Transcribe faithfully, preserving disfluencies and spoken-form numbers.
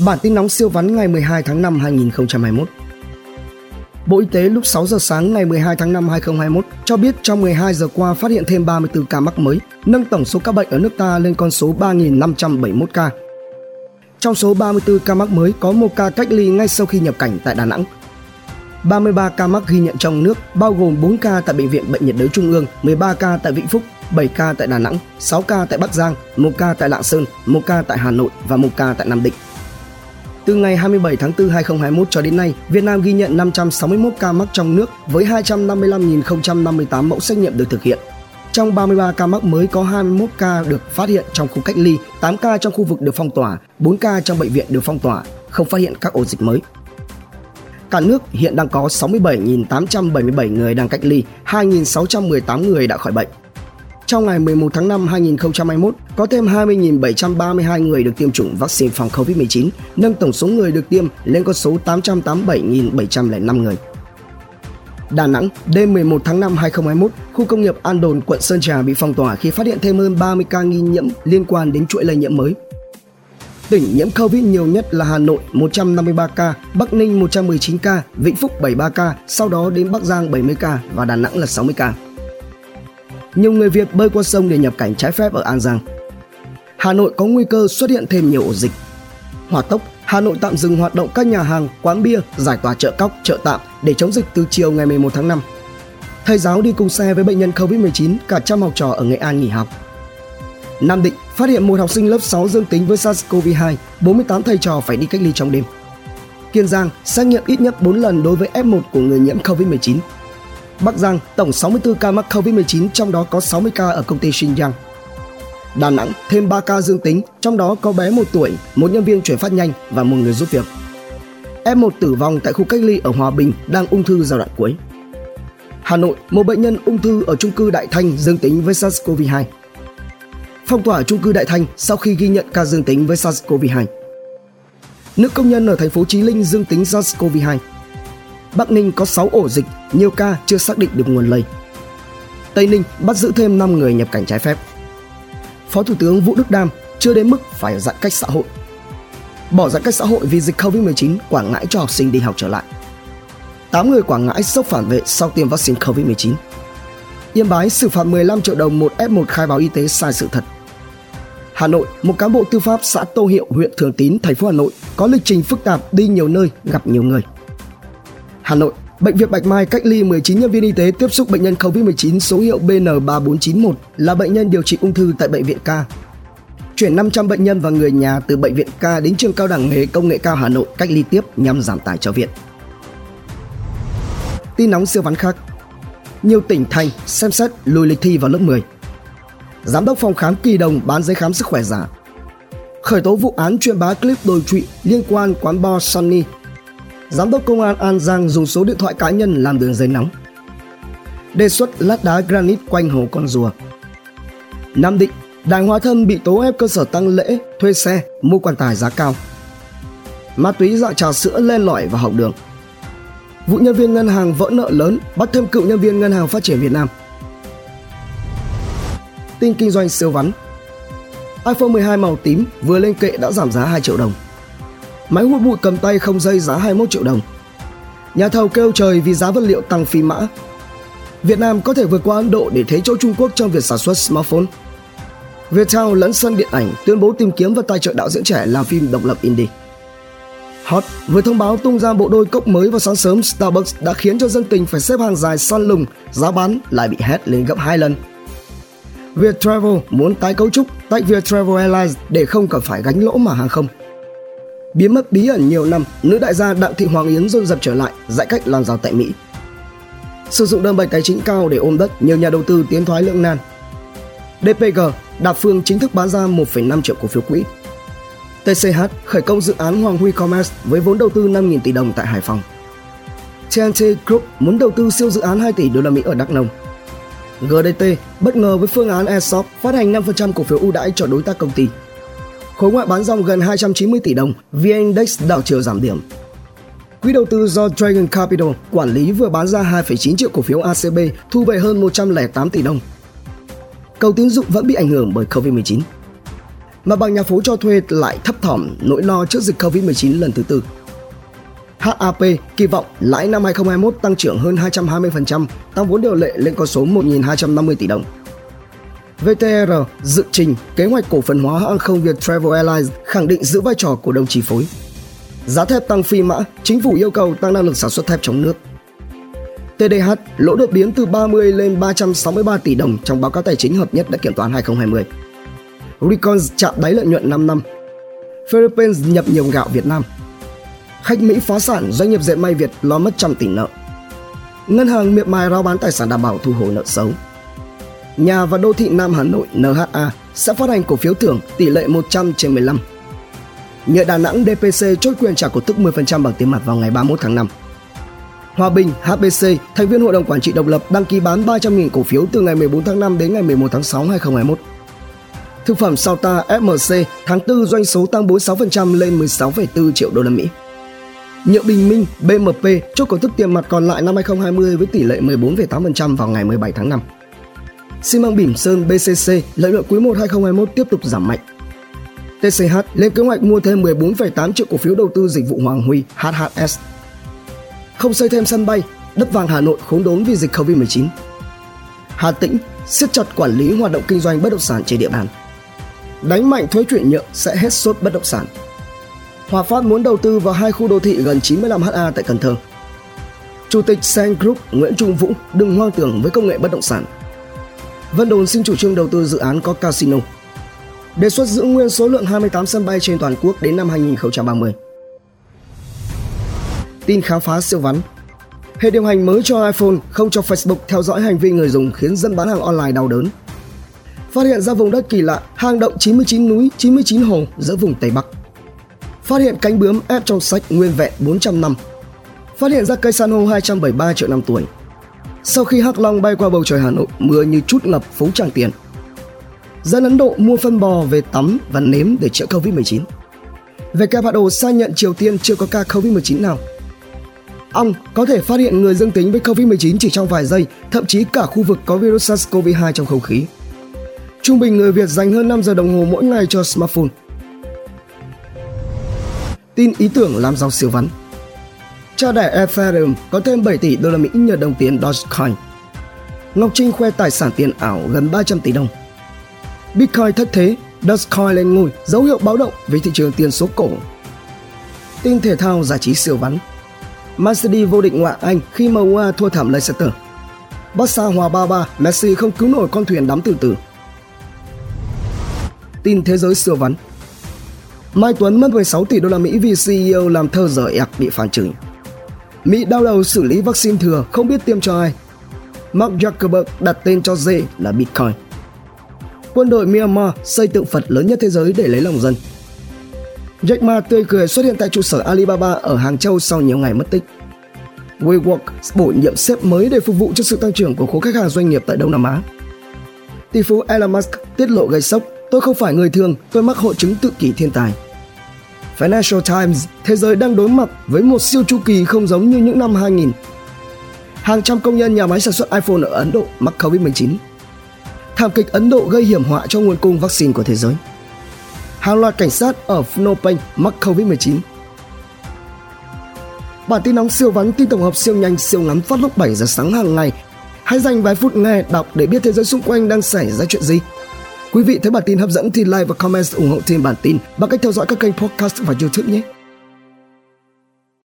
Bản tin nóng siêu vắn ngày mười hai tháng năm hai nghìn không trăm hai mươi mốt. Bộ Y tế lúc sáu giờ sáng ngày mười hai tháng năm hai nghìn không trăm hai mươi mốt cho biết trong mười hai giờ qua phát hiện thêm ba mươi tư ca mắc mới, nâng tổng số ca bệnh ở nước ta lên con số ba nghìn năm trăm bảy mươi mốt ca. Trong số ba mươi tư ca mắc mới có một ca cách ly ngay sau khi nhập cảnh tại Đà Nẵng. ba mươi ba ca mắc ghi nhận trong nước, bao gồm bốn ca tại Bệnh viện Bệnh nhiệt đới Trung ương, mười ba ca tại Vĩnh Phúc, bảy ca tại Đà Nẵng, sáu ca tại Bắc Giang, một ca tại Lạng Sơn, một ca tại Hà Nội và một ca tại Nam Định. Từ ngày hai mươi bảy tháng tư năm hai nghìn không trăm hai mươi mốt cho đến nay, Việt Nam ghi nhận năm trăm sáu mươi mốt ca mắc trong nước với hai trăm năm mươi lăm nghìn không trăm năm mươi tám mẫu xét nghiệm được thực hiện. Trong ba mươi ba ca mắc mới có hai mươi mốt ca được phát hiện trong khu cách ly, tám ca trong khu vực được phong tỏa, bốn ca trong bệnh viện được phong tỏa, không phát hiện các ổ dịch mới. Cả nước hiện đang có sáu mươi bảy nghìn tám trăm bảy mươi bảy người đang cách ly, hai nghìn sáu trăm mười tám người đã khỏi bệnh. Trong ngày mười một tháng năm hai nghìn không trăm hai mươi mốt, có thêm hai mươi nghìn bảy trăm ba mươi hai người được tiêm chủng vaccine phòng covid mười chín, nâng tổng số người được tiêm lên con số tám trăm tám mươi bảy nghìn bảy trăm lẻ năm người. Đà Nẵng, đêm mười một tháng năm hai nghìn không trăm hai mươi mốt, khu công nghiệp An Đồn, quận Sơn Trà bị phong tỏa khi phát hiện thêm hơn ba mươi ca nghi nhiễm liên quan đến chuỗi lây nhiễm mới. Tỉnh nhiễm Covid nhiều nhất là Hà Nội một trăm năm mươi ba ca, Bắc Ninh một trăm mười chín ca, Vĩnh Phúc bảy mươi ba ca, sau đó đến Bắc Giang bảy mươi ca và Đà Nẵng là sáu mươi ca. Nhiều người Việt bơi qua sông để nhập cảnh trái phép ở An Giang. Hà Nội có nguy cơ xuất hiện thêm nhiều ổ dịch. Hỏa tốc, Hà Nội tạm dừng hoạt động các nhà hàng, quán bia, giải tỏa chợ cóc, chợ tạm để chống dịch từ chiều ngày mười một tháng năm. Thầy giáo đi cùng xe với bệnh nhân covid mười chín, cả trăm học trò ở Nghệ An nghỉ học. Nam Định phát hiện một học sinh lớp sáu dương tính với SARS-xê o vê hai, bốn mươi tám thầy trò phải đi cách ly trong đêm. Kiên Giang xét nghiệm ít nhất bốn lần đối với ép một của người nhiễm covid mười chín. Bắc Giang tổng sáu mươi tư ca mắc covid mười chín, trong đó có sáu mươi ca ở công ty Xinjiang. Đà Nẵng thêm ba ca dương tính, trong đó có bé một tuổi, một nhân viên chuyển phát nhanh và một người giúp việc. ép một tử vong tại khu cách ly ở Hòa Bình đang ung thư giai đoạn cuối. Hà Nội, một bệnh nhân ung thư ở chung cư Đại Thanh dương tính với SARS-xê o vê hai. Phong tỏa chung cư Đại Thanh sau khi ghi nhận ca dương tính với SARS-xê o vê hai. Nữ công nhân ở thành phố Chí Linh dương tính SARS-xê o vê hai. Bắc Ninh có sáu ổ dịch, nhiều ca chưa xác định được nguồn lây. Tây Ninh bắt giữ thêm năm người nhập cảnh trái phép. Phó Thủ tướng Vũ Đức Đam chưa đến mức phải giãn cách xã hội. Bỏ giãn cách xã hội vì dịch covid mười chín, Quảng Ngãi cho học sinh đi học trở lại. tám người Quảng Ngãi sốc phản vệ sau tiêm vaccine covid mười chín. Yên Bái xử phạt mười lăm triệu đồng một ép một khai báo y tế sai sự thật. Hà Nội, một cán bộ tư pháp xã Tô Hiệu, huyện Thường Tín, thành phố Hà Nội có lịch trình phức tạp, đi nhiều nơi, gặp nhiều người. Hà Nội, Bệnh viện Bạch Mai cách ly mười chín nhân viên y tế tiếp xúc bệnh nhân covid mười chín số hiệu B N ba bốn chín một là bệnh nhân điều trị ung thư tại Bệnh viện K. Chuyển năm trăm bệnh nhân và người nhà từ Bệnh viện K đến trường Cao đẳng Nghề Công nghệ cao Hà Nội cách ly tiếp nhằm giảm tải cho viện. Tin nóng siêu vắn khác. Nhiều tỉnh thành xem xét lùi lịch thi vào lớp mười. Giám đốc phòng khám Kỳ Đồng bán giấy khám sức khỏe giả. Khởi tố vụ án truyền bá clip đồi trụy liên quan quán bar Sunny. Giám đốc công an An Giang dùng số điện thoại cá nhân làm đường dây nóng. Đề xuất lát đá granite quanh hồ Con Rùa. Nam Định, đài hóa thân bị tố ép cơ sở tăng lễ, thuê xe, mua quan tài giá cao. Ma túy dạng trà sữa len lỏi vào học đường. Vụ nhân viên ngân hàng vỡ nợ lớn, bắt thêm cựu nhân viên Ngân hàng Phát triển Việt Nam. Tin kinh doanh siêu vắn. iPhone mười hai màu tím vừa lên kệ đã giảm giá hai triệu đồng. Máy hút bụi cầm tay không dây giá hai mươi mốt triệu đồng. Nhà thầu kêu trời vì giá vật liệu tăng phi mã. Việt Nam có thể vượt qua Ấn Độ để thế chỗ Trung Quốc trong việc sản xuất smartphone. Viettel lấn sân điện ảnh, tuyên bố tìm kiếm và tài trợ đạo diễn trẻ làm phim độc lập indie. Hot vừa thông báo tung ra bộ đôi cốc mới vào sáng sớm Starbucks đã khiến cho dân tình phải xếp hàng dài săn lùng, giá bán lại bị hét lên gấp hai lần. Viettel muốn tái cấu trúc, tách Viettel Airlines để không cần phải gánh lỗ mà hàng không. Biến mất bí ẩn nhiều năm, nữ đại gia Đặng Thị Hoàng Yến dồn dập trở lại, giãn cách làm giàu tại Mỹ. Sử dụng đòn bẩy tài chính cao để ôm đất, nhiều nhà đầu tư tiến thoái lưỡng nan. đê pê giê, Đạp Phương chính thức bán ra một phẩy năm triệu cổ phiếu quỹ. tê xê hát khởi công dự án Hoàng Huy Commerce với vốn đầu tư năm nghìn tỷ đồng tại Hải Phòng. tê en tê Group muốn đầu tư siêu dự án hai tỷ đô la Mỹ ở Đắk Nông. giê đê tê bất ngờ với phương án ESOP phát hành năm phần trăm cổ phiếu ưu đãi cho đối tác công ty. Khối ngoại bán dòng gần hai trăm chín mươi tỷ đồng, vê en-Index đảo chiều giảm điểm. Quỹ đầu tư do Dragon Capital quản lý vừa bán ra hai phẩy chín triệu cổ phiếu a xê bê, thu về hơn một trăm lẻ tám tỷ đồng. Cầu tín dụng vẫn bị ảnh hưởng bởi covid mười chín. mà bằng nhà phố cho thuê lại thấp thỏm nỗi lo trước dịch covid mười chín lần thứ tư. hát a pê kỳ vọng lãi năm hai không hai mốt tăng trưởng hơn hai trăm hai mươi phần trăm, tăng vốn điều lệ lên con số một nghìn hai trăm năm mươi tỷ đồng. vê tê e rờ dự trình kế hoạch cổ phần hóa hãng không Viettel Airlines, khẳng định giữ vai trò cổ đông chi phối. Giá thép tăng phi mã, chính phủ yêu cầu tăng năng lực sản xuất thép trong nước. tê đê hát lỗ đột biến từ ba mươi lên ba trăm sáu mươi ba tỷ đồng trong báo cáo tài chính hợp nhất đã kiểm toán hai không hai không. Recons chạm đáy lợi nhuận năm năm. Philippines nhập nhiều gạo Việt Nam. Khách Mỹ phá sản doanh nghiệp dệt may Việt lo mất trăm tỷ nợ. Ngân hàng miệt mài rao bán tài sản đảm bảo thu hồi nợ xấu. Nhà và đô thị Nam Hà Nội en hát a sẽ phát hành cổ phiếu thưởng tỷ lệ một trăm trên mười lăm. Nhờ Đà Nẵng đê pê xê chốt quyền trả cổ tức mười phần trăm bằng tiền mặt vào ngày ba mươi mốt tháng năm. Hòa Bình, hát bê xê, thành viên hội đồng quản trị độc lập đăng ký bán ba trăm nghìn cổ phiếu từ ngày mười bốn tháng năm đến ngày mười một tháng sáu năm hai nghìn không trăm hai mươi mốt. Thực phẩm Sauta ép em xê tháng tư doanh số tăng bốn mươi sáu phần trăm lên mười sáu phẩy bốn triệu đô la Mỹ. Nhựa Bình Minh bê em pê chốt cổ tức tiền mặt còn lại năm hai không hai không với tỷ lệ mười bốn phẩy tám phần trăm vào ngày mười bảy tháng năm. Xi măng Bỉm Sơn bê xê xê lợi nhuận quý một hai không hai mốt tiếp tục giảm mạnh. tê xê hát lên kế hoạch mua thêm mười bốn phẩy tám triệu cổ phiếu đầu tư dịch vụ Hoàng Huy hát hát ét. Không xây thêm sân bay, đất vàng Hà Nội khốn đốn vì dịch covid mười chín. Hà Tĩnh siết chặt quản lý hoạt động kinh doanh bất động sản trên địa bàn. Đánh mạnh thuế chuyển nhượng sẽ hết sốt bất động sản. Hòa Phát muốn đầu tư vào hai khu đô thị gần chín mươi lăm héc ta tại Cần Thơ. Chủ tịch Sen Group Nguyễn Trung Vũ đừng hoang tưởng với công nghệ bất động sản. Vân Đồn xin chủ trương đầu tư dự án có casino. Đề xuất giữ nguyên số lượng hai mươi tám sân bay trên toàn quốc đến năm hai không ba không. Tin khám phá siêu vắn. Hệ điều hành mới cho iPhone không cho Facebook theo dõi hành vi người dùng khiến dân bán hàng online đau đớn. Phát hiện ra vùng đất kỳ lạ, hang động chín mươi chín núi, chín mươi chín hồ giữa vùng Tây Bắc. Phát hiện cánh bướm ép trong sách nguyên vẹn bốn trăm năm. Phát hiện ra cây san hô hai trăm bảy mươi ba triệu năm tuổi. Sau khi hắc long bay qua bầu trời Hà Nội, mưa như trút ngập phố Tràng Tiền. Dân Ấn Độ mua phân bò về tắm và nếm để chữa covid mười chín. vê kép hát o xác nhận Triều Tiên chưa có ca covid mười chín nào. Ong có thể phát hiện người dương tính với covid mười chín chỉ trong vài giây, thậm chí cả khu vực có virus SARS-xê o vê hai trong không khí. Trung bình người Việt dành hơn năm giờ đồng hồ mỗi ngày cho smartphone. Tin ý tưởng làm giàu siêu vắn. Cha đẻ Ethereum có thêm bảy tỷ đô la Mỹ nhờ đồng tiền Dogecoin. Ngọc Trinh khoe tài sản tiền ảo gần ba trăm tỷ đồng. Bitcoin thất thế, Dogecoin lên ngôi, dấu hiệu báo động về thị trường tiền số cổ. Tin thể thao giải trí siêu vắn. Mercedes vô địch ngoại Anh khi em u a thua thảm Leicester. Barca hòa ba ba, Messi không cứu nổi con thuyền đắm từ từ. Tin thế giới siêu vắn. Mai Tuấn mất mười sáu tỷ đô la Mỹ vì xê e ô làm thơ dở ẹc bị phản chửi. Mỹ đau đầu xử lý vaccine thừa không biết tiêm cho ai. Mark Zuckerberg đặt tên cho dê là Bitcoin. Quân đội Myanmar xây tượng Phật lớn nhất thế giới để lấy lòng dân. Jack Ma tươi cười xuất hiện tại trụ sở Alibaba ở Hàng Châu sau nhiều ngày mất tích. WeWork bổ nhiệm sếp mới để phục vụ cho sự tăng trưởng của khối khách hàng doanh nghiệp tại Đông Nam Á. Tỷ phú Elon Musk tiết lộ gây sốc: tôi không phải người thường, tôi mắc hội chứng tự kỷ thiên tài. Financial Times, thế giới đang đối mặt với một siêu chu kỳ không giống như những năm hai nghìn. Hàng trăm công nhân nhà máy sản xuất iPhone ở Ấn Độ mắc covid mười chín. Thảm kịch Ấn Độ gây hiểm họa cho nguồn cung vaccine của thế giới. Hàng loạt cảnh sát ở Phnom Penh mắc covid mười chín. Bản tin nóng siêu vắn, tin tổng hợp siêu nhanh, siêu ngắn phát lúc bảy giờ sáng hàng ngày. Hãy dành vài phút nghe, đọc để biết thế giới xung quanh đang xảy ra chuyện gì. Quý vị thấy bản tin hấp dẫn thì like và comment ủng hộ thêm bản tin bằng cách theo dõi các kênh podcast và YouTube nhé.